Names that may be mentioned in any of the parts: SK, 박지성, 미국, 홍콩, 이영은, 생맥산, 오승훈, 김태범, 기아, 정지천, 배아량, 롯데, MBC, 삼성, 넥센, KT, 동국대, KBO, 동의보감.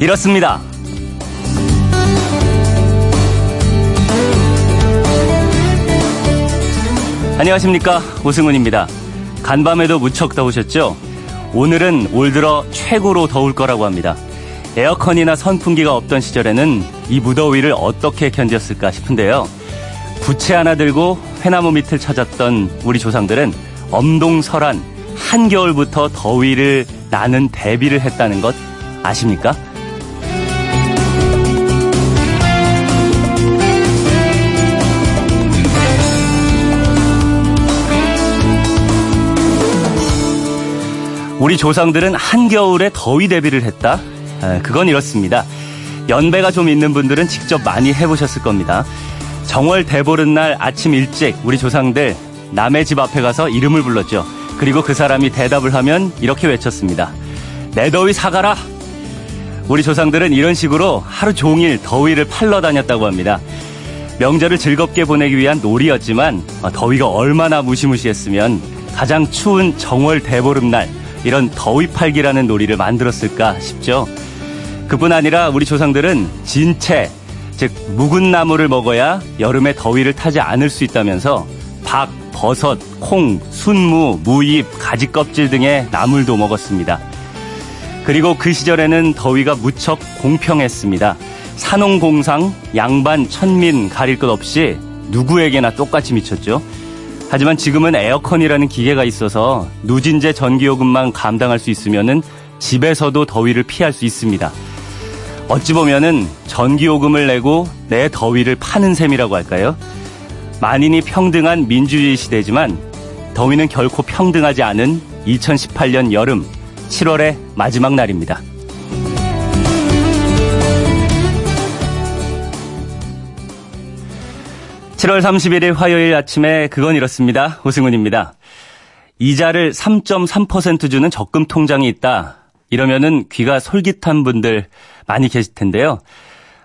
이렇습니다. 안녕하십니까, 오승훈입니다. 간밤에도 무척 더우셨죠? 오늘은 올 들어 최고로 더울 거라고 합니다. 에어컨이나 선풍기가 없던 시절에는 이 무더위를 어떻게 견뎠을까 싶은데요. 부채 하나 들고 회나무 밑을 찾았던 우리 조상들은 엄동설한 한겨울부터 더위를 나는 대비를 했다는 것 아십니까? 우리 조상들은 한겨울에 더위 대비를 했다? 그건 이렇습니다. 연배가 좀 있는 분들은 직접 많이 해보셨을 겁니다. 정월 대보름날 아침 일찍 우리 조상들 남의 집 앞에 가서 이름을 불렀죠. 그리고 그 사람이 대답을 하면 이렇게 외쳤습니다. 내 더위 사가라! 우리 조상들은 이런 식으로 하루 종일 더위를 팔러 다녔다고 합니다. 명절을 즐겁게 보내기 위한 놀이였지만 더위가 얼마나 무시무시했으면 가장 추운 정월 대보름날 이런 더위 팔기라는 놀이를 만들었을까 싶죠. 그뿐 아니라 우리 조상들은 진채, 즉 묵은 나물을 먹어야 여름에 더위를 타지 않을 수 있다면서 박, 버섯, 콩, 순무, 무잎, 가지 껍질 등의 나물도 먹었습니다. 그리고 그 시절에는 더위가 무척 공평했습니다. 산홍공상, 양반, 천민 가릴 것 없이 누구에게나 똑같이 미쳤죠. 하지만 지금은 에어컨이라는 기계가 있어서 누진제 전기요금만 감당할 수 있으면은 집에서도 더위를 피할 수 있습니다. 어찌 보면은 전기요금을 내고 내 더위를 파는 셈이라고 할까요? 만인이 평등한 민주주의 시대지만 더위는 결코 평등하지 않은 2018년 여름 7월의 마지막 날입니다. (7월 31일) 화요일 아침에 그건 이렇습니다. 오승훈입니다. 이자를 3.3% 주는 적금 통장이 있다. 이러면은 귀가 솔깃한 분들 많이 계실 텐데요.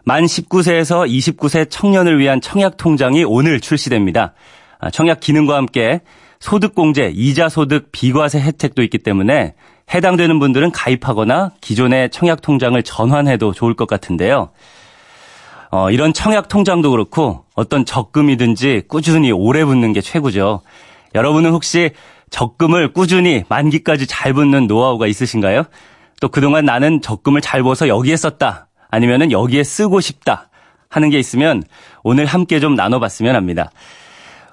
만 19세에서 29세 청년을 위한 청약 통장이 오늘 출시됩니다. 청약 기능과 함께 소득공제, 이자소득, 비과세 혜택도 있기 때문에 해당되는 분들은 가입하거나 기존의 청약 통장을 전환해도 좋을 것 같은데요. 이런 청약 통장도 그렇고 어떤 적금이든지 꾸준히 오래 붙는 게 최고죠. 여러분은 혹시 적금을 꾸준히 만기까지 잘 붙는 노하우가 있으신가요? 또 그동안 나는 적금을 잘 부어서 여기에 썼다, 아니면은 여기에 쓰고 싶다 하는 게 있으면 오늘 함께 좀 나눠봤으면 합니다.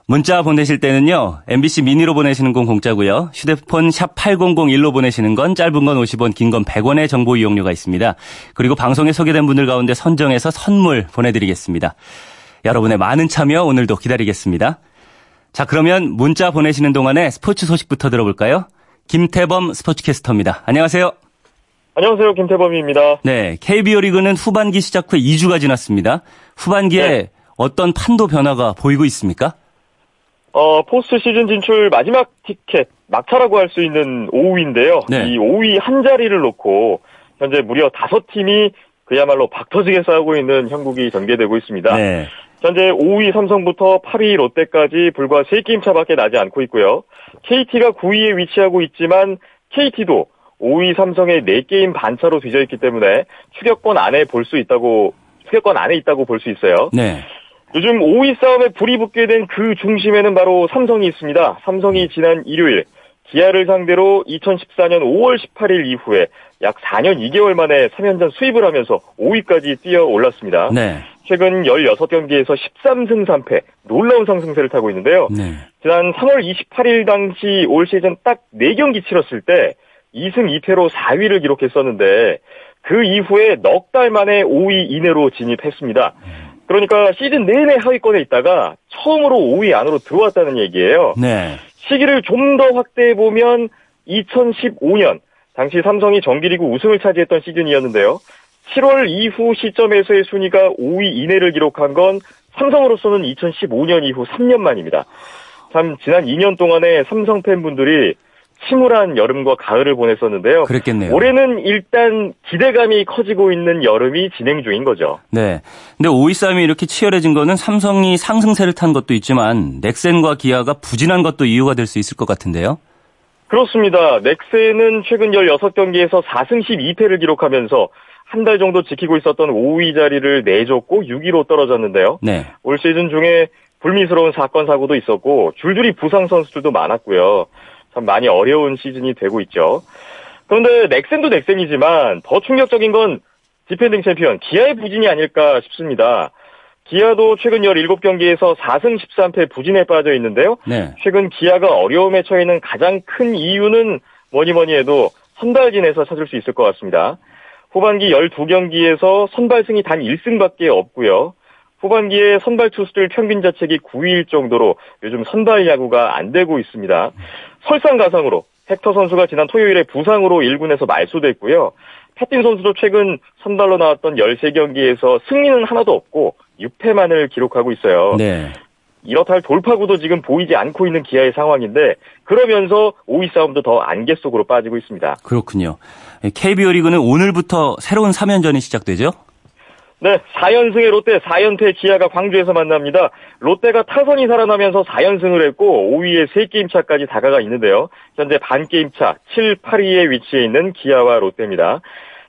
문자 보내실 때는요. MBC 미니로 보내시는 건 공짜고요. 휴대폰 샵 8001로 보내시는 건 짧은 건 50원, 긴 건 100원의 정보 이용료가 있습니다. 그리고 방송에 소개된 분들 가운데 선정해서 선물 보내드리겠습니다. 여러분의 많은 참여 오늘도 기다리겠습니다. 자, 그러면 문자 보내시는 동안에 스포츠 소식부터 들어볼까요? 김태범 스포츠캐스터입니다. 안녕하세요. 안녕하세요. 김태범입니다. 네, KBO 리그는 후반기 시작 후 2주가 지났습니다. 후반기에 네. 어떤 판도 변화가 보이고 있습니까? 포스트 시즌 진출 마지막 티켓, 막차라고 할 수 있는 5위인데요. 네. 이 5위 한 자리를 놓고 현재 무려 5팀이 그야말로 박터지게 싸우고 있는 형국이 전개되고 있습니다. 네. 현재 5위 삼성부터 8위 롯데까지 불과 3게임 차밖에 나지 않고 있고요. KT가 9위에 위치하고 있지만 KT도 5위 삼성의 4게임 반차로 뒤져있기 때문에 추격권 안에 있다고 볼 수 있어요. 네. 요즘 5위 싸움에 불이 붙게 된 그 중심에는 바로 삼성이 있습니다. 삼성이 지난 일요일 기아를 상대로 2014년 5월 18일 이후에 약 4년 2개월 만에 3연전 수입을 하면서 5위까지 뛰어 올랐습니다. 네. 최근 16경기에서 13승 3패, 놀라운 상승세를 타고 있는데요. 네. 지난 3월 28일 당시 올 시즌 딱 4경기 치렀을 때 2승 2패로 4위를 기록했었는데 그 이후에 넉 달 만에 5위 이내로 진입했습니다. 그러니까 시즌 내내 하위권에 있다가 처음으로 5위 안으로 들어왔다는 얘기예요. 네. 시기를 좀 더 확대해보면 2015년, 당시 삼성이 정기리그 우승을 차지했던 시즌이었는데요. 7월 이후 시점에서의 순위가 5위 이내를 기록한 건 삼성으로서는 2015년 이후 3년 만입니다. 참 지난 2년 동안에 삼성 팬분들이 침울한 여름과 가을을 보냈었는데요. 그랬겠네요. 올해는 일단 기대감이 커지고 있는 여름이 진행 중인 거죠. 네. 근데 5위 싸움이 이렇게 치열해진 거는 삼성이 상승세를 탄 것도 있지만 넥센과 기아가 부진한 것도 이유가 될 수 있을 것 같은데요. 그렇습니다. 넥센은 최근 16경기에서 4승 12패를 기록하면서 한 달 정도 지키고 있었던 5위 자리를 내줬고 6위로 떨어졌는데요. 네. 올 시즌 중에 불미스러운 사건 사고도 있었고 줄줄이 부상 선수들도 많았고요. 참 많이 어려운 시즌이 되고 있죠. 그런데 넥센도 넥센이지만 더 충격적인 건 디펜딩 챔피언 기아의 부진이 아닐까 싶습니다. 기아도 최근 17경기에서 4승 13패 부진에 빠져 있는데요. 네. 최근 기아가 어려움에 처해 있는 가장 큰 이유는 뭐니뭐니 해도 선발진에서 찾을 수 있을 것 같습니다. 후반기 12경기에서 선발승이 단 1승밖에 없고요. 후반기에 선발 투수들 평균 자책이 9일 정도로 요즘 선발 야구가 안 되고 있습니다. 설상가상으로 헥터 선수가 지난 토요일에 부상으로 1군에서 말소됐고요. 팻틴 선수도 최근 선발로 나왔던 13경기에서 승리는 하나도 없고 6패만을 기록하고 있어요. 네. 이렇다 할 돌파구도 지금 보이지 않고 있는 기아의 상황인데 그러면서 5위 싸움도 더 안개 속으로 빠지고 있습니다. 그렇군요. KBO 리그는 오늘부터 새로운 3연전이 시작되죠? 네, 4연승의 롯데, 4연패의 기아가 광주에서 만납니다. 롯데가 타선이 살아나면서 4연승을 했고 5위에 3게임 차까지 다가가 있는데요. 현재 반게임 차 7, 8위에 위치해 있는 기아와 롯데입니다.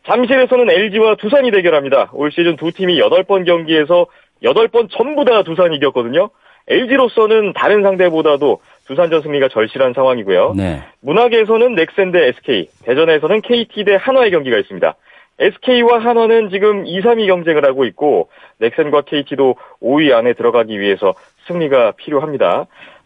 잠실에서는 LG와 두산이 대결합니다. 올 시즌 두 팀이 8번 경기에서 8번 전부 다 두산이 이겼거든요. LG로서는 다른 상대보다도 두산전 승리가 절실한 상황이고요. 네. 문학에서는 넥센 대 SK, 대전에서는 KT 대 한화의 경기가 있습니다. SK와 한화는 지금 2, 3위 경쟁을 하고 있고 넥센과 KT도 5위 안에 들어가기 위해서 승리가 필요합니다.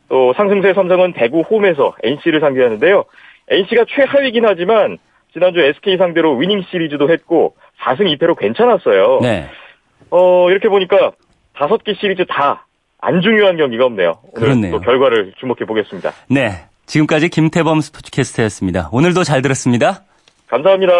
또 상승세 삼성은 대구 홈에서 NC를 상대하는데요. NC가 최하위긴 하지만 지난주 SK 상대로 위닝 시리즈도 했고 4승 2패로 괜찮았어요. 네. 이렇게 보니까 5개 시리즈 다 안 중요한 경기가 없네요. 그렇네요. 또 결과를 주목해 보겠습니다. 네, 지금까지 김태범 스포츠캐스터였습니다. 오늘도 잘 들었습니다. 감사합니다.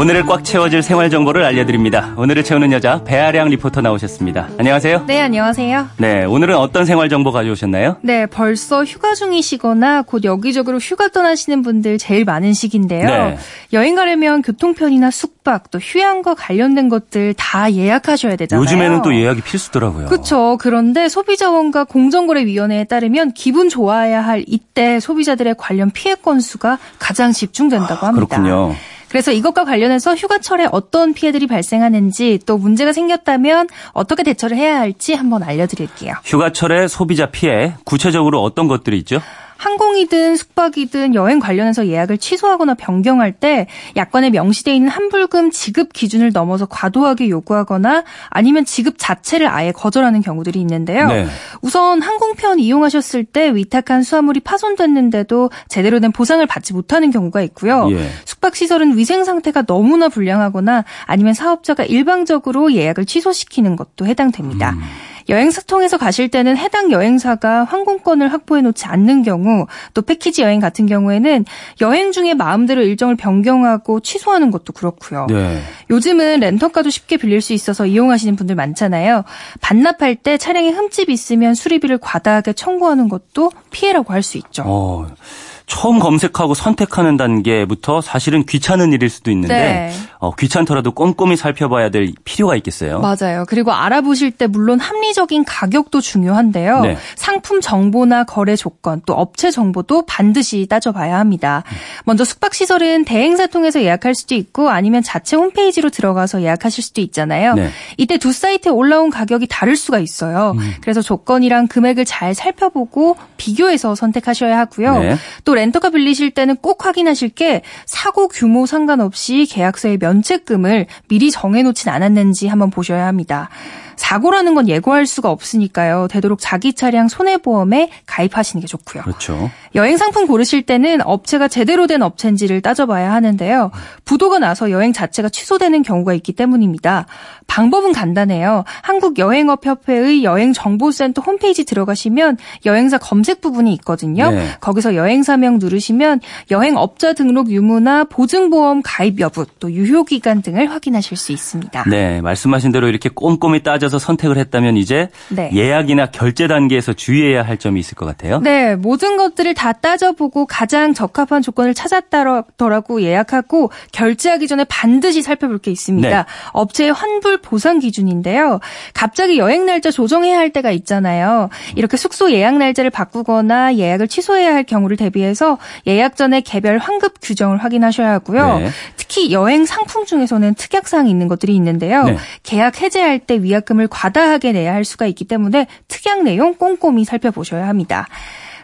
오늘을 꽉 채워줄 생활 정보를 알려드립니다. 오늘을 채우는 여자 배아량 리포터 나오셨습니다. 안녕하세요. 네, 안녕하세요. 네, 오늘은 어떤 생활 정보 가져오셨나요? 네, 벌써 휴가 중이시거나 곧 여기저기로 휴가 떠나시는 분들 제일 많은 시기인데요. 네. 여행 가려면 교통편이나 숙박 또 휴양과 관련된 것들 다 예약하셔야 되잖아요. 요즘에는 또 예약이 필수더라고요. 그렇죠. 그런데 소비자원과 공정거래위원회에 따르면 기분 좋아야 할 이때 소비자들의 관련 피해 건수가 가장 집중된다고 합니다. 그렇군요. 그래서 이것과 관련해서 휴가철에 어떤 피해들이 발생하는지 또 문제가 생겼다면 어떻게 대처를 해야 할지 한번 알려드릴게요. 휴가철에 소비자 피해, 구체적으로 어떤 것들이 있죠? 항공이든 숙박이든 여행 관련해서 예약을 취소하거나 변경할 때 약관에 명시되어 있는 환불금 지급 기준을 넘어서 과도하게 요구하거나 아니면 지급 자체를 아예 거절하는 경우들이 있는데요. 네. 우선 항공편 이용하셨을 때 위탁한 수화물이 파손됐는데도 제대로 된 보상을 받지 못하는 경우가 있고요. 예. 숙박시설은 위생 상태가 너무나 불량하거나 아니면 사업자가 일방적으로 예약을 취소시키는 것도 해당됩니다. 여행사 통해서 가실 때는 해당 여행사가 항공권을 확보해놓지 않는 경우 또 패키지 여행 같은 경우에는 여행 중에 마음대로 일정을 변경하고 취소하는 것도 그렇고요. 네. 요즘은 렌터카도 쉽게 빌릴 수 있어서 이용하시는 분들 많잖아요. 반납할 때 차량에 흠집이 있으면 수리비를 과다하게 청구하는 것도 피해라고 할 수 있죠. 처음 검색하고 선택하는 단계부터 사실은 귀찮은 일일 수도 있는데 네. 귀찮더라도 꼼꼼히 살펴봐야 될 필요가 있겠어요. 맞아요. 그리고 알아보실 때 물론 합리적인 가격도 중요한데요. 네. 상품 정보나 거래 조건 또 업체 정보도 반드시 따져봐야 합니다. 먼저 숙박시설은 대행사 통해서 예약할 수도 있고 아니면 자체 홈페이지로 들어가서 예약하실 수도 있잖아요. 네. 이때 두 사이트에 올라온 가격이 다를 수가 있어요. 그래서 조건이랑 금액을 잘 살펴보고 비교해서 선택하셔야 하고요. 네. 또 렌터카 빌리실 때는 꼭 확인하실 게 사고 규모 상관없이 계약서의 면책금을 미리 정해놓진 않았는지 한번 보셔야 합니다. 사고라는 건 예고할 수가 없으니까요. 되도록 자기 차량 손해보험에 가입하시는 게 좋고요. 그렇죠. 여행 상품 고르실 때는 업체가 제대로 된 업체인지를 따져봐야 하는데요. 부도가 나서 여행 자체가 취소되는 경우가 있기 때문입니다. 방법은 간단해요. 한국여행업협회의 여행정보센터 홈페이지 들어가시면 여행사 검색 부분이 있거든요. 네. 거기서 여행사명 누르시면 여행업자 등록 유무나 보증보험 가입 여부 또 유효기간 등을 확인하실 수 있습니다. 네, 말씀하신 대로 이렇게 꼼꼼히 따져 따져서 선택을 했다면 이제 네. 예약이나 결제 단계에서 주의해야 할 점이 있을 것 같아요. 네. 모든 것들을 다 따져보고 가장 적합한 조건을 찾았더라고 예약하고 결제하기 전에 반드시 살펴볼 게 있습니다. 네. 업체의 환불 보상 기준인데요. 갑자기 여행 날짜 조정해야 할 때가 있잖아요. 이렇게 숙소 예약 날짜를 바꾸거나 예약을 취소해야 할 경우를 대비해서 예약 전에 개별 환급 규정을 확인하셔야 하고요. 네. 특히 여행 상품 중에서는 특약사항이 있는 것들이 있는데요. 네. 계약 해제할 때 위약금을 과다하게 내야 할 수가 있기 때문에 특약 내용 꼼꼼히 살펴보셔야 합니다.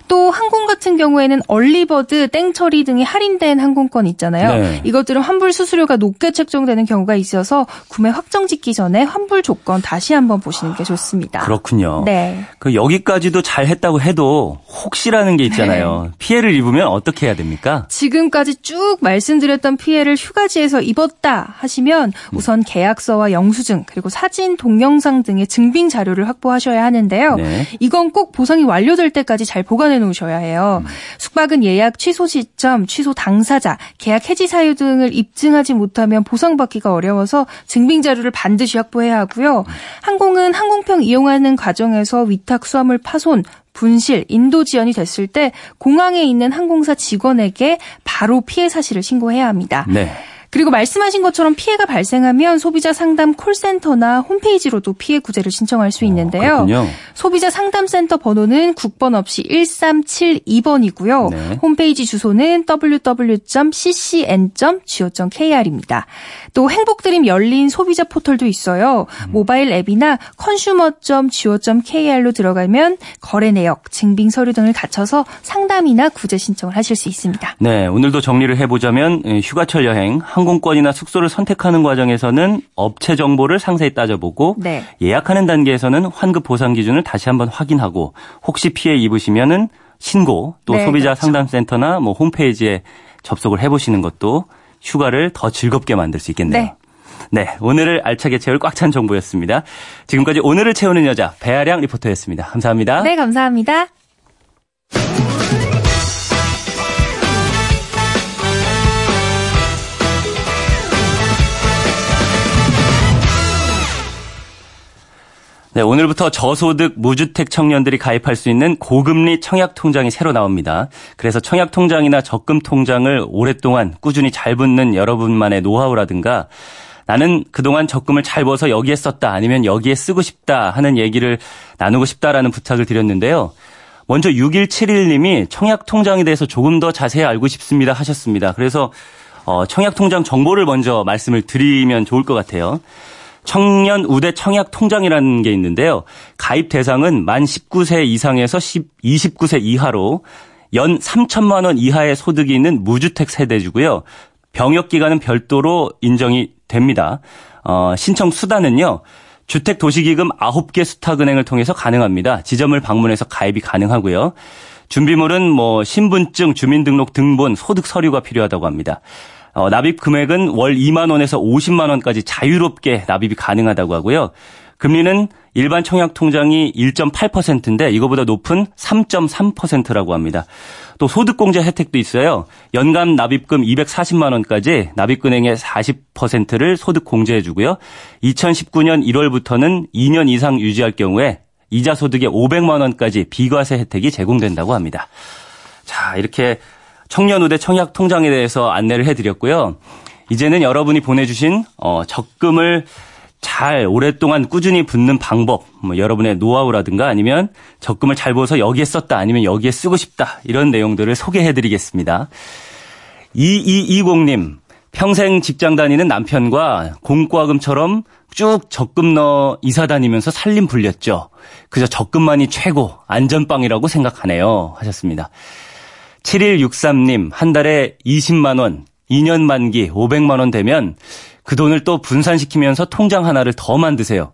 또 항공 같은 경우에는 얼리버드, 땡처리 등이 할인된 항공권 있잖아요. 네. 이것들은 환불 수수료가 높게 책정되는 경우가 있어서 구매 확정 짓기 전에 환불 조건 다시 한번 보시는 게 좋습니다. 그렇군요. 네. 그 여기까지도 잘했다고 해도 혹시라는 게 있잖아요. 네. 피해를 입으면 어떻게 해야 됩니까? 지금까지 쭉 말씀드렸던 피해를 휴가지에서 입었다 하시면 우선 계약서와 영수증 그리고 사진, 동영상 등의 증빙 자료를 확보하셔야 하는데요. 네. 이건 꼭 보상이 완료될 때까지 잘 보관해 놓으셔야 해요. 숙박은 예약 취소 시점, 취소 당사자, 계약 해지 사유 등을 입증하지 못하면 보상받기가 어려워서 증빙 자료를 반드시 확보해야 하고요. 항공은 항공편 이용하는 과정에서 위탁 수화물 파손, 분실, 인도 지연이 됐을 때 공항에 있는 항공사 직원에게 바로 피해 사실을 신고해야 합니다. 네. 그리고 말씀하신 것처럼 피해가 발생하면 소비자 상담 콜센터나 홈페이지로도 피해 구제를 신청할 수 있는데요. 그렇군요. 소비자 상담센터 번호는 국번 없이 1372번이고요. 네. 홈페이지 주소는 www.ccn.go.kr입니다. 또 행복드림 열린 소비자 포털도 있어요. 모바일 앱이나 consumer.go.kr로 들어가면 거래 내역, 증빙 서류 등을 갖춰서 상담이나 구제 신청을 하실 수 있습니다. 네, 오늘도 정리를 해보자면 휴가철 여행, 항공권이나 숙소를 선택하는 과정에서는 업체 정보를 상세히 따져보고 네. 예약하는 단계에서는 환급 보상 기준을 다시 한번 확인하고 혹시 피해 입으시면은 신고 또 네, 소비자 그렇죠. 상담센터나 뭐 홈페이지에 접속을 해보시는 것도 휴가를 더 즐겁게 만들 수 있겠네요. 네. 네, 오늘을 알차게 채울 꽉 찬 정보였습니다. 지금까지 오늘을 채우는 여자 배아량 리포터였습니다. 감사합니다. 네, 감사합니다. 네, 오늘부터 저소득 무주택 청년들이 가입할 수 있는 고금리 청약통장이 새로 나옵니다. 그래서 청약통장이나 적금통장을 오랫동안 꾸준히 잘 붙는 여러분만의 노하우라든가 나는 그동안 적금을 잘 벌어서 여기에 썼다 아니면 여기에 쓰고 싶다 하는 얘기를 나누고 싶다라는 부탁을 드렸는데요. 먼저 6171님이 청약통장에 대해서 조금 더 자세히 알고 싶습니다 하셨습니다. 그래서 청약통장 정보를 먼저 말씀을 드리면 좋을 것 같아요. 청년 우대 청약 통장이라는 게 있는데요. 가입 대상은 만 19세 이상에서 29세 이하로 연 3천만 원 이하의 소득이 있는 무주택 세대주고요. 병역 기간은 별도로 인정이 됩니다. 신청 수단은요. 주택도시기금 9개 수탁은행을 통해서 가능합니다. 지점을 방문해서 가입이 가능하고요. 준비물은 뭐 신분증, 주민등록 등본, 소득 서류가 필요하다고 합니다. 납입 금액은 월 2만 원에서 50만 원까지 자유롭게 납입이 가능하다고 하고요. 금리는 일반 청약통장이 1.8%인데 이거보다 높은 3.3%라고 합니다. 또 소득공제 혜택도 있어요. 연간 납입금 240만 원까지 납입금액의 40%를 소득공제해 주고요. 2019년 1월부터는 2년 이상 유지할 경우에 이자 소득의 500만 원까지 비과세 혜택이 제공된다고 합니다. 자, 이렇게 청년우대 청약통장에 대해서 안내를 해드렸고요. 이제는 여러분이 보내주신 적금을 잘 오랫동안 꾸준히 붓는 방법, 뭐 여러분의 노하우라든가 아니면 적금을 잘 벌어서 여기에 썼다 아니면 여기에 쓰고 싶다 이런 내용들을 소개해드리겠습니다. 2220님, 평생 직장 다니는 남편과 공과금처럼 쭉 적금 넣어 이사 다니면서 살림 불렸죠. 그저 적금만이 최고 안전빵이라고 생각하네요 하셨습니다. 7163님, 한 달에 20만 원, 2년 만기 500만 원 되면 그 돈을 또 분산시키면서 통장 하나를 더 만드세요.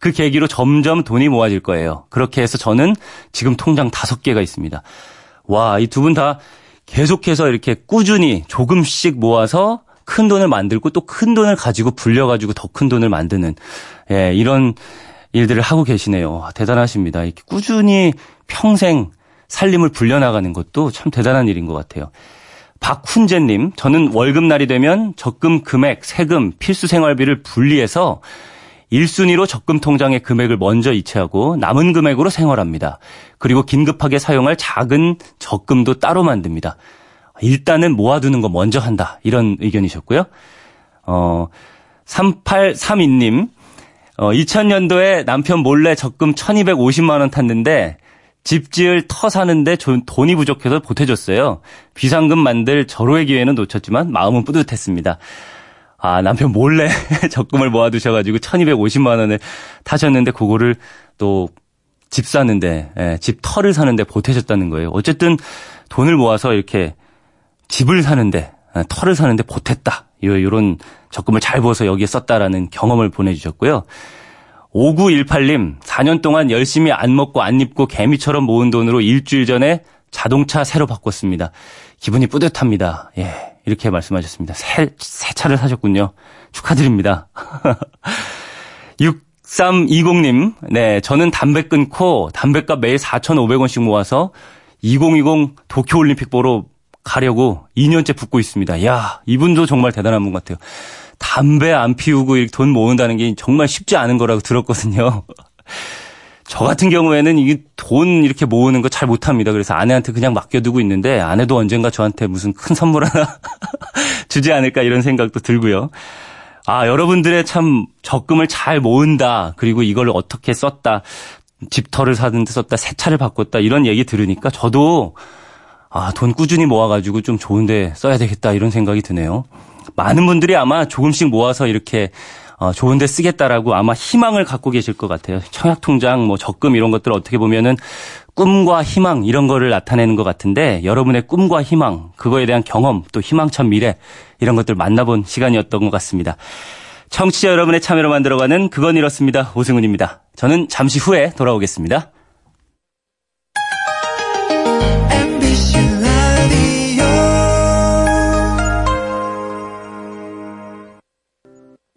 그 계기로 점점 돈이 모아질 거예요. 그렇게 해서 저는 지금 통장 5개가 있습니다. 와, 이 두 분 다 계속해서 이렇게 꾸준히 조금씩 모아서 큰 돈을 만들고 또 큰 돈을 가지고 불려가지고 더 큰 돈을 만드는 예, 이런 일들을 하고 계시네요. 와, 대단하십니다. 이렇게 꾸준히 평생 살림을 불려나가는 것도 참 대단한 일인 것 같아요. 박훈재님, 저는 월급날이 되면 적금 금액, 세금, 필수 생활비를 분리해서 1순위로 적금 통장의 금액을 먼저 이체하고 남은 금액으로 생활합니다. 그리고 긴급하게 사용할 작은 적금도 따로 만듭니다. 일단은 모아두는 거 먼저 한다. 이런 의견이셨고요. 3832님, 2000년도에 남편 몰래 적금 1250만 원 탔는데 집 지을 터 사는데 돈이 부족해서 보태줬어요. 비상금 만들 절호의 기회는 놓쳤지만 마음은 뿌듯했습니다. 아, 남편 몰래 적금을 모아두셔가지고 1250만 원을 타셨는데 그거를 또 집 사는데, 집 터를 사는데 보태셨다는 거예요. 어쨌든 돈을 모아서 이렇게 집을 사는데, 터를 사는데 보탰다. 이런 적금을 잘 모아서 여기에 썼다라는 경험을 보내주셨고요. 5918님, 4년 동안 열심히 안 먹고 안 입고 개미처럼 모은 돈으로 일주일 전에 자동차 새로 바꿨습니다. 기분이 뿌듯합니다. 예, 이렇게 말씀하셨습니다. 새 차를 사셨군요. 축하드립니다. 6320님, 네, 저는 담배 끊고 담뱃값 매일 4,500원씩 모아서 2020 도쿄올림픽 보러 가려고 2년째 붓고 있습니다. 야, 이분도 정말 대단한 분 같아요. 담배 안 피우고 돈 모은다는 게 정말 쉽지 않은 거라고 들었거든요. 저 같은 경우에는 이게 돈 이렇게 모으는 거 잘 못합니다. 그래서 아내한테 그냥 맡겨두고 있는데 아내도 언젠가 저한테 무슨 큰 선물 하나 주지 않을까 이런 생각도 들고요. 아, 여러분들의 참 적금을 잘 모은다. 그리고 이걸 어떻게 썼다. 집터를 사는데 썼다. 새 차를 바꿨다. 이런 얘기 들으니까 저도 아, 돈 꾸준히 모아가지고 좀 좋은데 써야 되겠다 이런 생각이 드네요. 많은 분들이 아마 조금씩 모아서 이렇게 좋은 데 쓰겠다라고 아마 희망을 갖고 계실 것 같아요. 청약통장, 뭐 적금 이런 것들 어떻게 보면은 꿈과 희망 이런 거를 나타내는 것 같은데 여러분의 꿈과 희망, 그거에 대한 경험, 또 희망찬 미래 이런 것들 만나본 시간이었던 것 같습니다. 청취자 여러분의 참여로 만들어가는 그건 이렇습니다. 오승훈입니다. 저는 잠시 후에 돌아오겠습니다.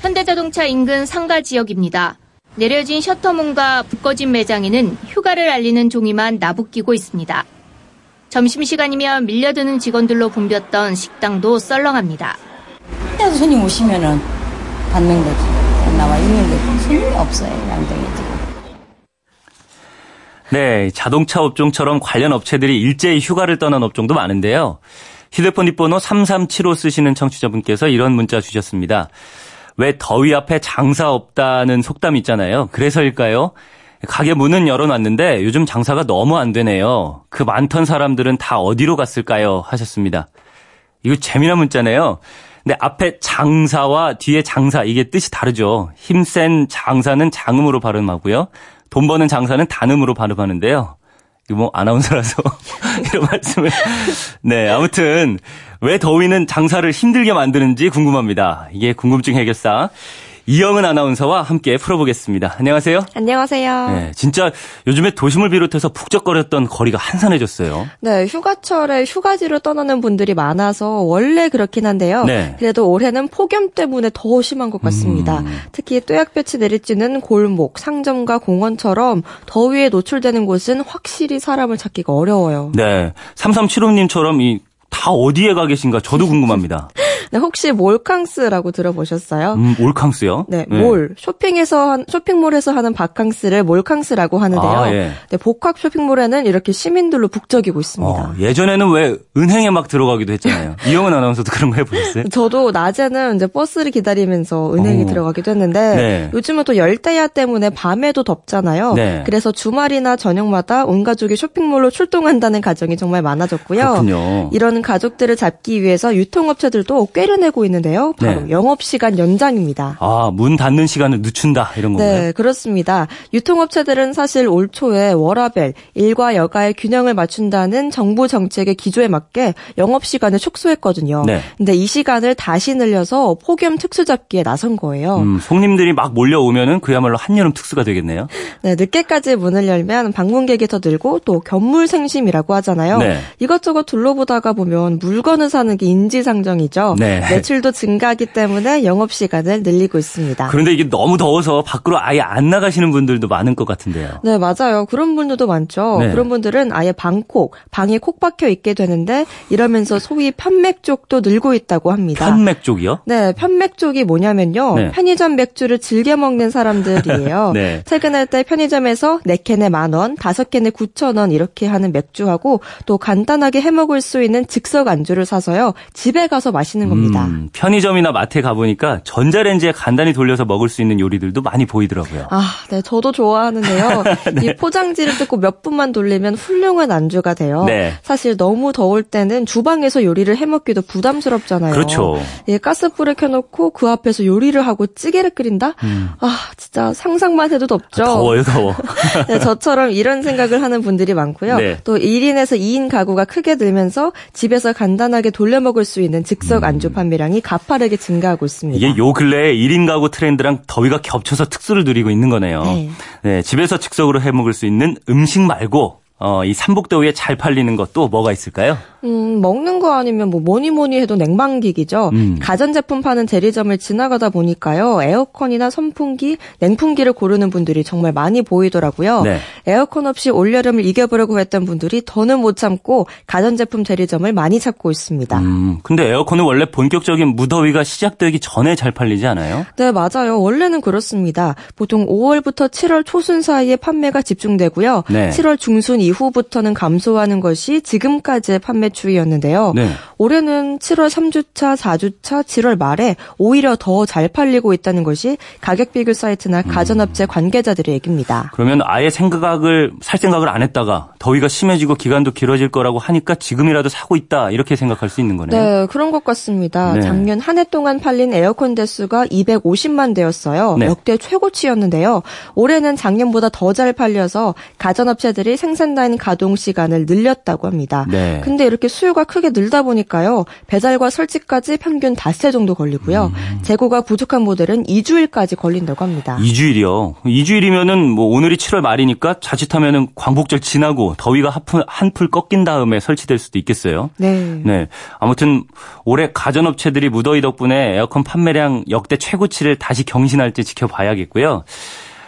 현대자동차 인근 상가 지역입니다. 내려진 셔터문과 묶어진 매장에는 휴가를 알리는 종이만 나부끼고 있습니다. 점심시간이면 밀려드는 직원들로 붐볐던 식당도 썰렁합니다. 손님 오시면 받는 거지. 나와 있는 거지. 손님이 없어요. 양동이지. 네, 자동차 업종처럼 관련 업체들이 일제히 휴가를 떠난 업종도 많은데요. 휴대폰 뒷번호 3375 쓰시는 청취자분께서 이런 문자 주셨습니다. 왜 더위 앞에 장사 없다는 속담 있잖아요. 그래서일까요? 가게 문은 열어놨는데 요즘 장사가 너무 안 되네요. 그 많던 사람들은 다 어디로 갔을까요? 하셨습니다. 이거 재미난 문자네요. 근데 앞에 장사와 뒤에 장사 이게 뜻이 다르죠. 힘센 장사는 장음으로 발음하고요. 돈 버는 장사는 단음으로 발음하는데요. 이거 뭐 아나운서라서 이런 말씀을. 네, 아무튼 왜 더위는 장사를 힘들게 만드는지 궁금합니다. 이게 궁금증 해결사 이영은 아나운서와 함께 풀어보겠습니다. 안녕하세요. 안녕하세요. 네, 진짜 요즘에 도심을 비롯해서 북적거렸던 거리가 한산해졌어요. 네, 휴가철에 휴가지로 떠나는 분들이 많아서 원래 그렇긴 한데요. 네. 그래도 올해는 폭염 때문에 더 심한 것 같습니다. 특히 또약볕이 내리쬐는 골목, 상점과 공원처럼 더위에 노출되는 곳은 확실히 사람을 찾기가 어려워요. 네, 3375님처럼 다 어디에 가 계신가 저도 궁금합니다. 네, 혹시 몰캉스라고 들어보셨어요? 몰캉스요? 네, 몰. 쇼핑몰에서 하는 바캉스를 몰캉스라고 하는데요. 아, 예. 네, 복합 쇼핑몰에는 이렇게 시민들로 북적이고 있습니다. 예전에는 왜 은행에 막 들어가기도 했잖아요. 이영은 아나운서도 그런 거 해보셨어요? 저도 낮에는 이제 버스를 기다리면서 은행에 들어가기도 했는데 네. 요즘은 또 열대야 때문에 밤에도 덥잖아요. 네. 그래서 주말이나 저녁마다 온 가족이 쇼핑몰로 출동한다는 가정이 정말 많아졌고요. 그렇군요. 이런 가족들을 잡기 위해서 유통업체들도 때려내고 있는데요. 바로 네. 영업시간 연장입니다. 아, 문 닫는 시간을 늦춘다 이런 건가요? 네, 그렇습니다. 유통업체들은 사실 올 초에 워라밸, 일과 여가의 균형을 맞춘다는 정부 정책의 기조에 맞게 영업시간을 축소했거든요. 네. 근데 이 시간을 다시 늘려서 폭염 특수 잡기에 나선 거예요. 손님들이 막 몰려오면은 그야말로 한여름 특수가 되겠네요. 네, 늦게까지 문을 열면 방문객이 더 늘고 또 견물생심이라고 하잖아요. 네. 이것저것 둘러보다가 보면 물건을 사는 게 인지상정이죠. 네. 매출도 증가하기 때문에 영업시간을 늘리고 있습니다. 그런데 이게 너무 더워서 밖으로 아예 안 나가시는 분들도 많은 것 같은데요. 네, 맞아요. 그런 분들도 많죠. 네. 그런 분들은 아예 방이 콕 박혀 있게 되는데 이러면서 소위 편맥 쪽도 늘고 있다고 합니다. 편맥 쪽이요? 네, 편맥 쪽이 뭐냐면요. 네. 편의점 맥주를 즐겨 먹는 사람들이에요. 네. 퇴근할 때 편의점에서 4캔에 10,000원, 5캔에 9,000원 이렇게 하는 맥주하고 또 간단하게 해먹을 수 있는 즉석 안주를 사서요. 집에 가서 마시는 겁니다. 편의점이나 마트에 가보니까 전자레인지에 간단히 돌려서 먹을 수 있는 요리들도 많이 보이더라고요. 아, 네, 저도 좋아하는데요. 네. 이 포장지를 뜯고 몇 분만 돌리면 훌륭한 안주가 돼요. 네. 사실 너무 더울 때는 주방에서 요리를 해먹기도 부담스럽잖아요. 그렇죠. 예, 가스불을 켜놓고 그 앞에서 요리를 하고 찌개를 끓인다? 아, 진짜 상상만 해도 덥죠. 아, 더워요. 네, 저처럼 이런 생각을 하는 분들이 많고요. 네. 또 1인에서 2인 가구가 크게 늘면서 집에서 간단하게 돌려 먹을 수 있는 즉석 안주 판매량이 가파르게 증가하고 있습니다. 이게 요 근래에 1인 가구 트렌드랑 더위가 겹쳐서 특수를 누리고 있는 거네요. 네. 네, 집에서 즉석으로 해먹을 수 있는 음식 말고 이 삼복더위에 잘 팔리는 것도 뭐가 있을까요? 먹는 거 아니면 뭐니 해도 냉방기기죠. 가전제품 파는 대리점을 지나가다 보니까요. 에어컨이나 선풍기, 냉풍기를 고르는 분들이 정말 많이 보이더라고요. 네. 에어컨 없이 올여름을 이겨보려고 했던 분들이 더는 못 참고 가전제품 대리점을 많이 찾고 있습니다. 근데 에어컨은 원래 본격적인 무더위가 시작되기 전에 잘 팔리지 않아요? 네, 맞아요. 원래는 그렇습니다. 보통 5월부터 7월 초순 사이에 판매가 집중되고요. 네. 7월 중순 이후부터는 감소하는 것이 지금까지의 판매 추이였는데요. 네. 올해는 7월 3주차, 4주차, 7월 말에 오히려 더 잘 팔리고 있다는 것이 가격 비교 사이트나 가전업체 관계자들의 얘기입니다. 그러면 아예 살 생각을 안 했다가 더위가 심해지고 기간도 길어질 거라고 하니까 지금이라도 사고 있다 이렇게 생각할 수 있는 거네요. 네, 그런 것 같습니다. 네. 작년 한 해 동안 팔린 에어컨 대수가 250만 대였어요. 네. 역대 최고치였는데요. 올해는 작년보다 더 잘 팔려서 가전업체들이 생산라인 가동 시간을 늘렸다고 합니다. 네. 근데 이렇게 수요가 크게 늘다 보니까요. 배달과 설치까지 평균 닷새 정도 걸리고요. 재고가 부족한 모델은 2주일까지 걸린다고 합니다. 2주일이요? 2주일이면은 오늘이 7월 말이니까 자칫하면은 광복절 지나고 더위가 한풀 꺾인 다음에 설치될 수도 있겠어요. 네. 네. 아무튼 올해 가전업체들이 무더위 덕분에 에어컨 판매량 역대 최고치를 다시 경신할지 지켜봐야겠고요.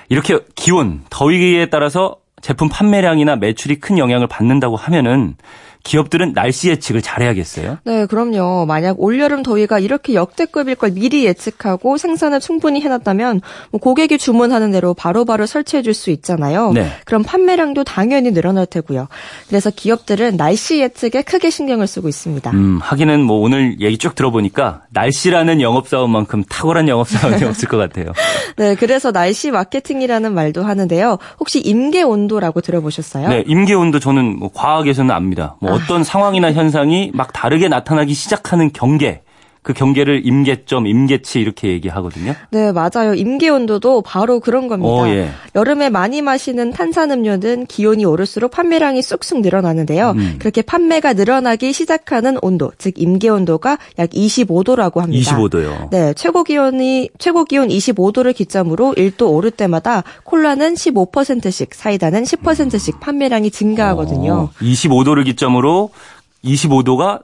이렇게 기온, 더위에 따라서 제품 판매량이나 매출이 큰 영향을 받는다고 하면은 기업들은 날씨 예측을 잘해야겠어요? 네, 그럼요. 만약 올여름 더위가 이렇게 역대급일 걸 미리 예측하고 생산을 충분히 해놨다면 고객이 주문하는 대로 바로바로 설치해 줄 수 있잖아요. 네. 그럼 판매량도 당연히 늘어날 테고요. 그래서 기업들은 날씨 예측에 크게 신경을 쓰고 있습니다. 하기는 오늘 얘기 쭉 들어보니까 날씨라는 영업사원만큼 탁월한 영업사원이 없을 것 같아요. 네, 그래서 날씨 마케팅이라는 말도 하는데요. 혹시 임계온도라고 들어보셨어요? 네, 임계온도 저는 과학에서는 압니다. 어떤 상황이나 현상이 막 다르게 나타나기 시작하는 경계. 그 경계를 임계점, 임계치 이렇게 얘기하거든요. 네, 맞아요. 임계온도도 바로 그런 겁니다. 예. 여름에 많이 마시는 탄산음료는 기온이 오를수록 판매량이 쑥쑥 늘어나는데요. 그렇게 판매가 늘어나기 시작하는 온도, 즉 임계온도가 약 25도라고 합니다. 25도요? 네, 최고 기온 25도를 기점으로 1도 오를 때마다 콜라는 15%씩, 사이다는 10%씩 판매량이 증가하거든요. 25도를 기점으로 25도가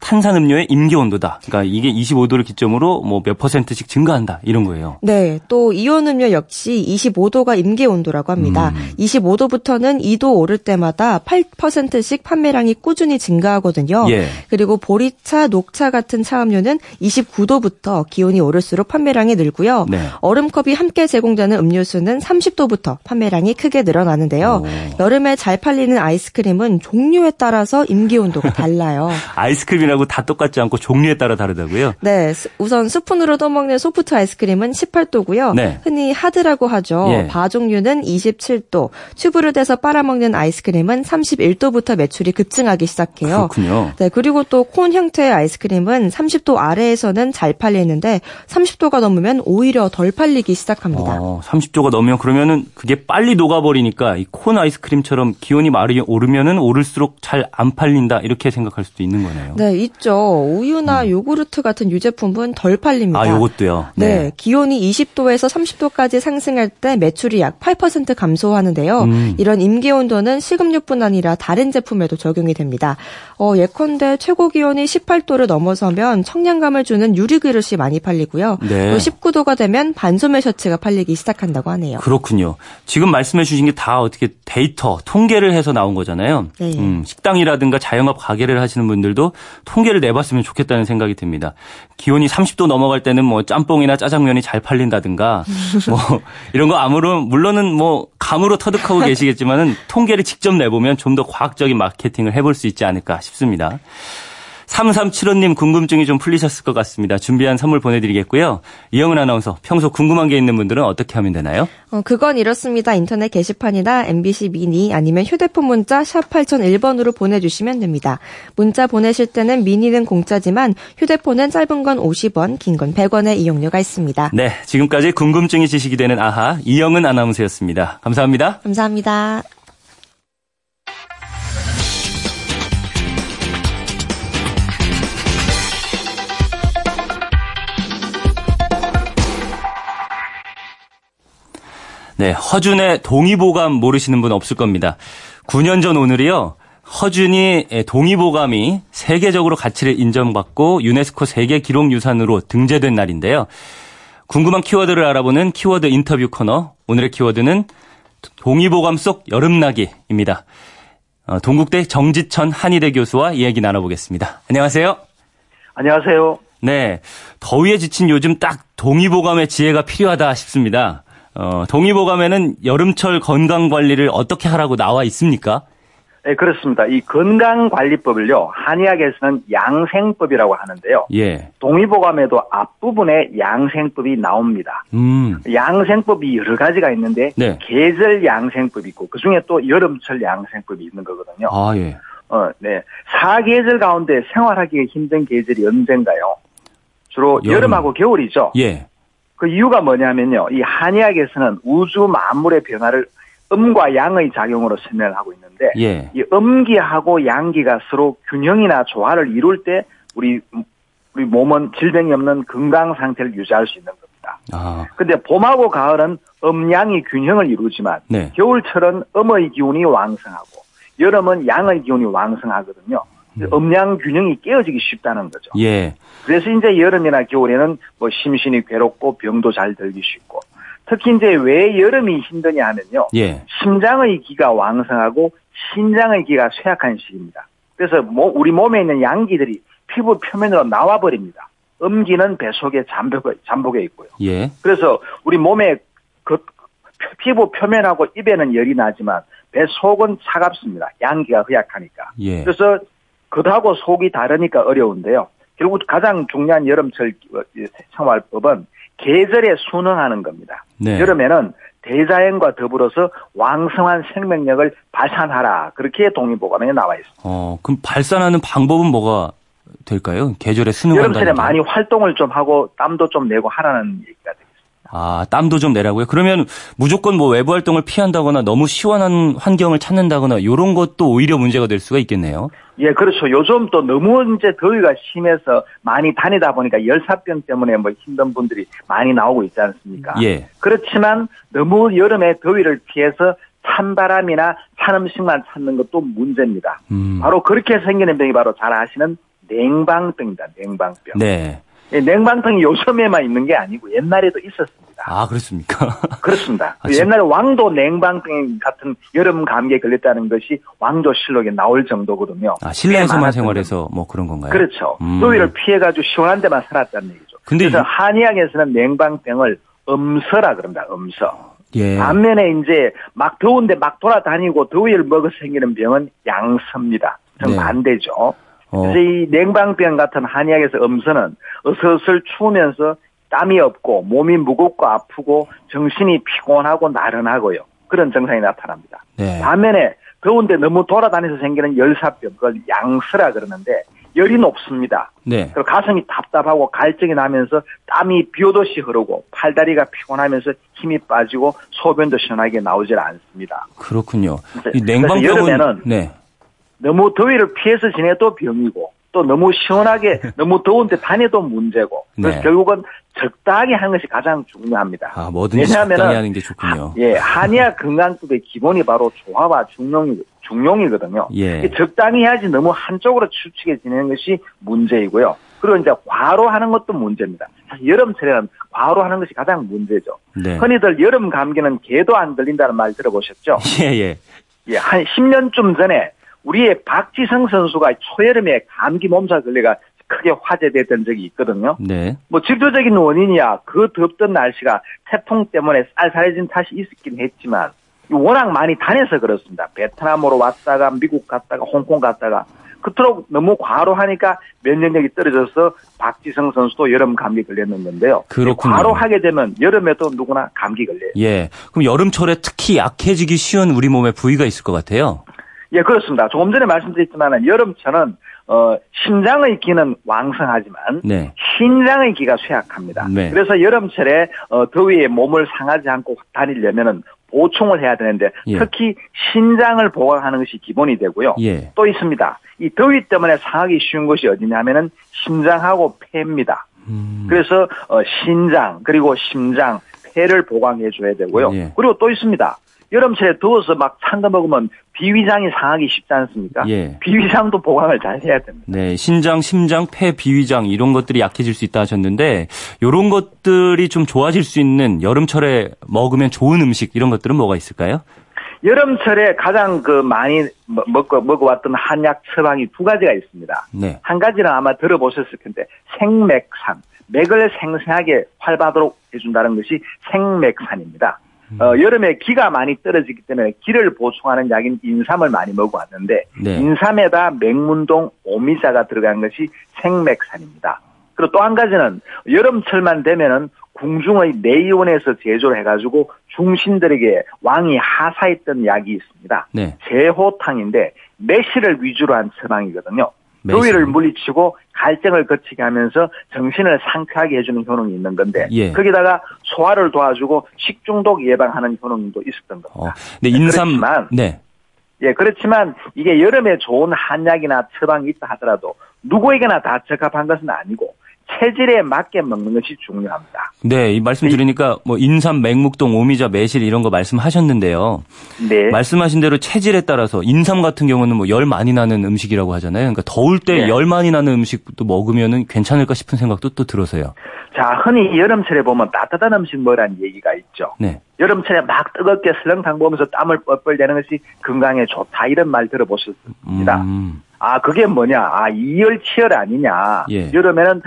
탄산음료의 임계온도다. 그러니까 이게 25도를 기점으로 몇 퍼센트씩 증가한다. 이런 거예요. 네. 또 이온음료 역시 25도가 임계온도라고 합니다. 25도부터는 2도 오를 때마다 8%씩 판매량이 꾸준히 증가하거든요. 예. 그리고 보리차, 녹차 같은 차음료는 29도부터 기온이 오를수록 판매량이 늘고요. 네. 얼음컵이 함께 제공되는 음료수는 30도부터 판매량이 크게 늘어나는데요. 여름에 잘 팔리는 아이스크림은 종류에 따라서 임계온도가 달라요. 많아요. 아이스크림이라고 다 똑같지 않고 종류에 따라 다르다고요? 네. 우선 스푼으로 떠먹는 소프트 아이스크림은 18도고요. 네. 흔히 하드라고 하죠. 예. 바 종류는 27도, 튜브를 대서 빨아먹는 아이스크림은 31도부터 매출이 급증하기 시작해요. 그렇군요. 네. 그리고 또 콘 형태의 아이스크림은 30도 아래에서는 잘 팔리는데 30도가 넘으면 오히려 덜 팔리기 시작합니다. 30도가 넘으면 그러면은 그게 빨리 녹아버리니까 이 콘 아이스크림처럼 기온이 많이 오르면은 오를수록 잘 안 팔린다 이렇게 생각할 수도 있는 거네요. 네, 있죠. 우유나 요구르트 같은 유제품은 덜 팔립니다. 아, 요것도요? 네. 네, 기온이 20도에서 30도까지 상승할 때 매출이 약 8% 감소하는데요. 이런 임계 온도는 식음료뿐 아니라 다른 제품에도 적용이 됩니다. 예컨대 최고 기온이 18도를 넘어서면 청량감을 주는 유리 그릇이 많이 팔리고요. 네. 또 19도가 되면 반소매 셔츠가 팔리기 시작한다고 하네요. 그렇군요. 지금 말씀해 주신 게 다 어떻게 데이터, 통계를 해서 나온 거잖아요. 네. 식당이라든가 자영업 가게를 하시는 분들도 통계를 내봤으면 좋겠다는 생각이 듭니다. 기온이 30도 넘어갈 때는 뭐 짬뽕이나 짜장면이 잘 팔린다든가 뭐 이런 거 아무런 물론은 뭐 감으로 터득하고 계시겠지만은 통계를 직접 내보면 좀 더 과학적인 마케팅을 해볼 수 있지 않을까 싶습니다. 3375님 궁금증이 좀 풀리셨을 것 같습니다. 준비한 선물 보내드리겠고요. 이영은 아나운서, 평소 궁금한 게 있는 분들은 어떻게 하면 되나요? 그건 이렇습니다. 인터넷 게시판이나 MBC 미니 아니면 휴대폰 문자 샵 8001번으로 보내주시면 됩니다. 문자 보내실 때는 미니는 공짜지만 휴대폰은 짧은 건 50원, 긴 건 100원의 이용료가 있습니다. 네, 지금까지 궁금증이 지식이 되는 아하, 이영은 아나운서였습니다. 감사합니다. 감사합니다. 네, 허준의 동의보감 모르시는 분 없을 겁니다. 9년 전 오늘이요. 허준이 동의보감이 세계적으로 가치를 인정받고 유네스코 세계기록유산으로 등재된 날인데요. 궁금한 키워드를 알아보는 키워드 인터뷰 코너. 오늘의 키워드는 동의보감 속 여름나기입니다. 동국대 정지천 한의대 교수와 이야기 나눠보겠습니다. 안녕하세요. 안녕하세요. 네, 더위에 지친 요즘 딱 동의보감의 지혜가 필요하다 싶습니다. 동의보감에는 여름철 건강관리를 어떻게 하라고 나와 있습니까? 네, 그렇습니다. 이 건강관리법을요, 한의학에서는 양생법이라고 하는데요. 예. 동의보감에도 앞부분에 양생법이 나옵니다. 양생법이 여러 가지가 있는데, 네. 계절 양생법이 있고, 그 중에 또 여름철 양생법이 있는 거거든요. 아, 예. 네. 사계절 가운데 생활하기 힘든 계절이 언젠가요? 주로 여름하고 겨울이죠. 예. 그 이유가 뭐냐면요. 이 한의학에서는 우주 만물의 변화를 음과 양의 작용으로 설명을 하고 있는데 예. 이 음기하고 양기가 서로 균형이나 조화를 이룰 때 우리 몸은 질병이 없는 건강 상태를 유지할 수 있는 겁니다. 아. 근데 봄하고 가을은 음양이 균형을 이루지만 네. 겨울철은 음의 기운이 왕성하고 여름은 양의 기운이 왕성하거든요. 음양 균형이 깨어지기 쉽다는 거죠. 예. 그래서 이제 여름이나 겨울에는 뭐 심신이 괴롭고 병도 잘 들기 쉽고 특히 이제 왜 여름이 힘드냐 하면요. 예. 심장의 기가 왕성하고 신장의 기가 쇠약한 시기입니다. 그래서 우리 몸에 있는 양기들이 피부 표면으로 나와 버립니다. 음기는 배 속에 잠복에 있고요. 예. 그래서 우리 몸에 피부 표면하고 입에는 열이 나지만 배 속은 차갑습니다. 양기가 허약하니까. 예. 그래서 겉하고 속이 다르니까 어려운데요. 결국 가장 중요한 여름철 생활법은 계절에 순응하는 겁니다. 네. 여름에는 대자연과 더불어서 왕성한 생명력을 발산하라. 그렇게 동의보감에 나와 있습니다. 그럼 발산하는 방법은 뭐가 될까요? 계절에 순응한다는 여름철에 많이 활동을 좀 하고 땀도 좀 내고 하라는 얘기가 되겠습니다. 아, 땀도 좀 내라고요? 그러면 무조건 뭐 외부 활동을 피한다거나 너무 시원한 환경을 찾는다거나 이런 것도 오히려 문제가 될 수가 있겠네요. 예, 그렇죠. 요즘 또 너무 이제 더위가 심해서 많이 다니다 보니까 열사병 때문에 뭐 힘든 분들이 많이 나오고 있지 않습니까? 예. 그렇지만 너무 여름에 더위를 피해서 찬바람이나 찬음식만 찾는 것도 문제입니다. 바로 그렇게 생기는 병이 바로 잘 아시는 냉방병입니다. 냉방병. 네. 예, 냉방병이 요즘에만 있는 게 아니고 옛날에도 있었습니다. 아, 그렇습니까? 그렇습니다. 아, 옛날에 왕도 냉방병 같은 여름 감기에 걸렸다는 것이 왕조실록에 나올 정도거든요. 아, 실내에서만 생활해서 뭐 그런 건가요? 그렇죠. 더위를 피해가지고 시원한 데만 살았다는 얘기죠. 근데 그래서 한의학에서는 냉방병을 음서라 그럽니다. 음서. 예. 반면에 이제 막 더운데 막 돌아다니고 더위를 먹어서 생기는 병은 양서입니다. 정반대죠. 그래서 이 냉방병 같은 한의학에서 엄선은 어슬어슬 추우면서 땀이 없고 몸이 무겁고 아프고 정신이 피곤하고 나른하고요. 그런 증상이 나타납니다. 네. 반면에 더운데 너무 돌아다니면서 생기는 열사병, 그걸 양서라 그러는데 열이 높습니다. 네. 그리고 가슴이 답답하고 갈증이 나면서 땀이 비 오듯이 흐르고 팔다리가 피곤하면서 힘이 빠지고 소변도 시원하게 나오질 않습니다. 그렇군요. 이 냉방병은 여름에는 네. 너무 더위를 피해서 지내도 병이고 또 너무 시원하게 너무 더운데 다녀도 문제고 그래서 네. 결국은 적당히 하는 것이 가장 중요합니다. 아, 뭐든지 적당히 하는 게 좋군요. 예, 한의학 건강법의 기본이 바로 조화와 중용이거든요. 예. 적당히 해야지 너무 한쪽으로 치우치게지내는 것이 문제이고요. 그리고 이제 과로 하는 것도 문제입니다. 사실 여름철에는 과로 하는 것이 가장 문제죠. 네. 흔히들 여름 감기는 개도 안 들린다는 말 들어보셨죠? 예예. 예, 한 10년쯤 전에 우리의 박지성 선수가 초여름에 감기 몸살 걸레가 크게 화제됐던 적이 있거든요. 네. 뭐 집도적인 원인이야 그 덥던 날씨가 태풍 때문에 쌀쌀해진 탓이 있었긴 했지만 워낙 많이 다녀서 그렇습니다. 베트남으로 왔다가 미국 갔다가 홍콩 갔다가 그토록 너무 과로하니까 면역력이 떨어져서 박지성 선수도 여름 감기 걸렸는데요. 그렇군요. 과로하게 되면 여름에도 누구나 감기 걸려요. 예. 그럼 여름철에 특히 약해지기 쉬운 우리 몸의 부위가 있을 것 같아요. 예, 그렇습니다. 조금 전에 말씀드렸지만 여름철은 심장의 기는 왕성하지만 네. 신장의 기가 쇠약합니다. 네. 그래서 여름철에 더위에 몸을 상하지 않고 다니려면은 보충을 해야 되는데 예. 특히 신장을 보강하는 것이 기본이 되고요. 예. 또 있습니다. 이 더위 때문에 상하기 쉬운 것이 어디냐면은 심장하고 폐입니다. 그래서 신장 그리고 심장, 폐를 보강해 줘야 되고요. 예. 그리고 또 있습니다. 여름철에 더워서 막 찬 거 먹으면 비위장이 상하기 쉽지 않습니까? 예. 비위장도 보강을 잘 해야 됩니다. 네, 신장, 심장, 폐, 비위장 이런 것들이 약해질 수 있다 하셨는데 이런 것들이 좀 좋아질 수 있는 여름철에 먹으면 좋은 음식 이런 것들은 뭐가 있을까요? 여름철에 가장 그 많이 먹어왔던 한약 처방이 두 가지가 있습니다. 네. 한 가지는 아마 들어보셨을 텐데 생맥산, 맥을 생생하게 활발하도록 해준다는 것이 생맥산입니다. 여름에 기가 많이 떨어지기 때문에 기를 보충하는 약인 인삼을 많이 먹어왔는데 네. 인삼에다 맥문동 오미자가 들어간 것이 생맥산입니다. 그리고 또 한 가지는 여름철만 되면은 궁중의 내이온에서 제조를 해가지고 중신들에게 왕이 하사했던 약이 있습니다. 네. 제호탕인데 매실을 위주로 한 처방이거든요. 더위를 물리치고 갈증을 거치게 하면서 정신을 상쾌하게 해주는 효능이 있는 건데 예. 거기다가 소화를 도와주고 식중독 예방하는 효능도 있었던 겁니다. 네, 인삼. 그렇지만, 네. 예, 그렇지만 이게 여름에 좋은 한약이나 처방이 있다 하더라도 누구에게나 다 적합한 것은 아니고 체질에 맞게 먹는 것이 중요합니다. 네, 이 말씀 드리니까 뭐 인삼, 맥묵동, 오미자, 매실 이런 거 말씀하셨는데요. 네. 말씀하신 대로 체질에 따라서 인삼 같은 경우는 뭐 열 많이 나는 음식이라고 하잖아요. 그러니까 더울 때 열 네. 많이 나는 음식도 먹으면은 괜찮을까 싶은 생각도 또 들어서요. 자, 흔히 여름철에 보면 따뜻한 음식 뭐라는 얘기가 있죠. 네. 여름철에 막 뜨겁게 설렁탕 보면서 땀을 뻘뻘 내는 것이 건강에 좋다 이런 말 들어보셨습니다. 아, 그게 뭐냐? 아, 이열치열 아니냐? 예. 여름에는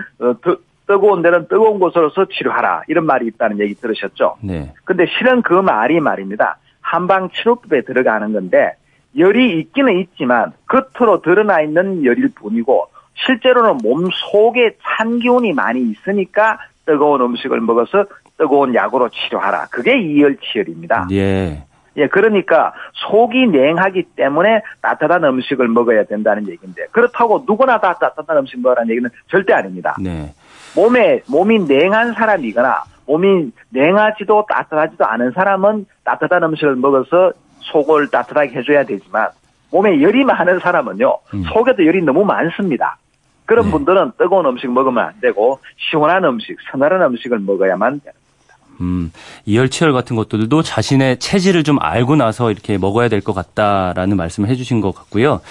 뜨거운 데는 뜨거운 곳으로서 치료하라 이런 말이 있다는 얘기 들으셨죠? 네. 근데 실은 그 말이 말입니다. 한방치료법에 들어가는 건데 열이 있기는 있지만 겉으로 드러나 있는 열일 뿐이고 실제로는 몸 속에 찬 기운이 많이 있으니까 뜨거운 음식을 먹어서 뜨거운 약으로 치료하라. 그게 이열치열입니다. 예. 예, 그러니까 속이 냉하기 때문에 따뜻한 음식을 먹어야 된다는 얘기인데 그렇다고 누구나 다 따뜻한 음식 먹으라는 얘기는 절대 아닙니다. 네. 몸이 냉한 사람이거나 몸이 냉하지도 따뜻하지도 않은 사람은 따뜻한 음식을 먹어서 속을 따뜻하게 해줘야 되지만 몸에 열이 많은 사람은요. 속에도 열이 너무 많습니다. 그런 네. 분들은 뜨거운 음식 먹으면 안 되고 시원한 음식, 서늘한 음식을 먹어야만 됩니다. 이열치열 같은 것들도 자신의 체질을 좀 알고 나서 이렇게 먹어야 될 것 같다라는 말씀을 해주신 것 같고요.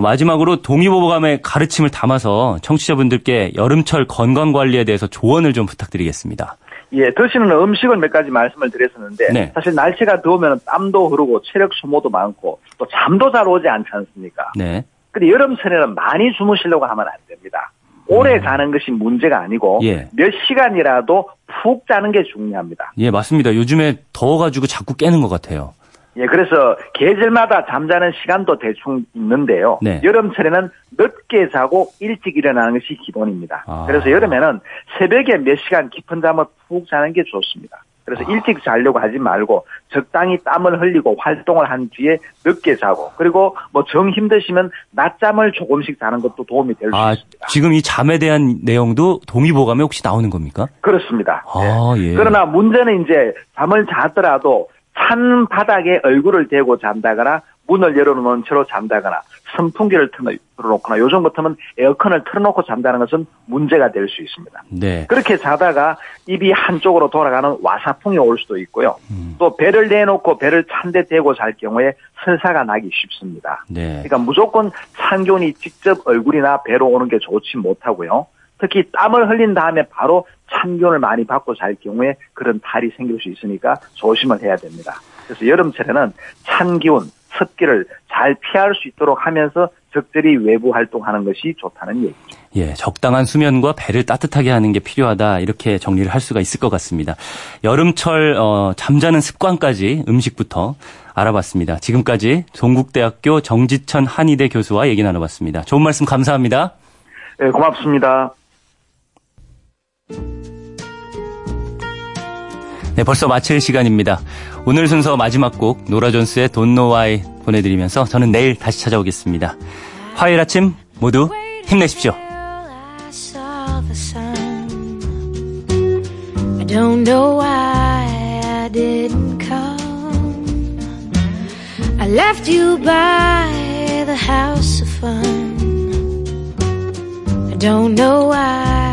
마지막으로 동의보감의 가르침을 담아서 청취자분들께 여름철 건강관리에 대해서 조언을 좀 부탁드리겠습니다. 예, 드시는 음식을 몇 가지 말씀을 드렸었는데 네. 사실 날씨가 더우면 땀도 흐르고 체력 소모도 많고 또 잠도 잘 오지 않지 않습니까? 네. 근데 여름철에는 많이 주무시려고 하면 안 됩니다. 오래 자는 것이 문제가 아니고 예. 몇 시간이라도 푹 자는 게 중요합니다. 예, 맞습니다. 요즘에 더워가지고 자꾸 깨는 것 같아요. 예, 그래서 계절마다 잠자는 시간도 대충 있는데요. 네. 여름철에는 늦게 자고 일찍 일어나는 것이 기본입니다. 아. 그래서 여름에는 새벽에 몇 시간 깊은 잠을 푹 자는 게 좋습니다. 그래서 아. 일찍 자려고 하지 말고 적당히 땀을 흘리고 활동을 한 뒤에 늦게 자고, 그리고 뭐 정 힘드시면 낮잠을 조금씩 자는 것도 도움이 될 수 있습니다. 지금 이 잠에 대한 내용도 동의보감에 혹시 나오는 겁니까? 그렇습니다. 아, 예. 그러나 문제는 이제 잠을 자더라도 찬 바닥에 얼굴을 대고 잔다거나 문을 열어놓은 채로 잔다거나 선풍기를 틀어놓거나 요즘 같으면 에어컨을 틀어놓고 잔다는 것은 문제가 될 수 있습니다. 네. 그렇게 자다가 입이 한쪽으로 돌아가는 와사풍이 올 수도 있고요. 또 배를 내놓고 배를 찬 데 대고 잘 경우에 설사가 나기 쉽습니다. 네. 그러니까 무조건 찬 기운이 직접 얼굴이나 배로 오는 게 좋지 못하고요. 특히 땀을 흘린 다음에 바로 찬 기운을 많이 받고 잘 경우에 그런 탈이 생길 수 있으니까 조심을 해야 됩니다. 그래서 여름철에는 찬 기운, 습기를 잘 피할 수 있도록 하면서 적절히 외부 활동하는 것이 좋다는 얘기죠. 예, 적당한 수면과 배를 따뜻하게 하는 게 필요하다, 이렇게 정리를 할 수가 있을 것 같습니다. 여름철 잠자는 습관까지 음식부터 알아봤습니다. 지금까지 동국대학교 정지천 한의대 교수와 얘기 나눠봤습니다. 좋은 말씀 감사합니다. 네, 고맙습니다. 네, 벌써 마칠 시간입니다. 오늘 순서 마지막 곡 노라존스의 Don't Know Why 보내드리면서 저는 내일 다시 찾아오겠습니다. 화요일 아침 모두 힘내십시오. I don't know why I didn't come. I left you by the house of fun. I don't know why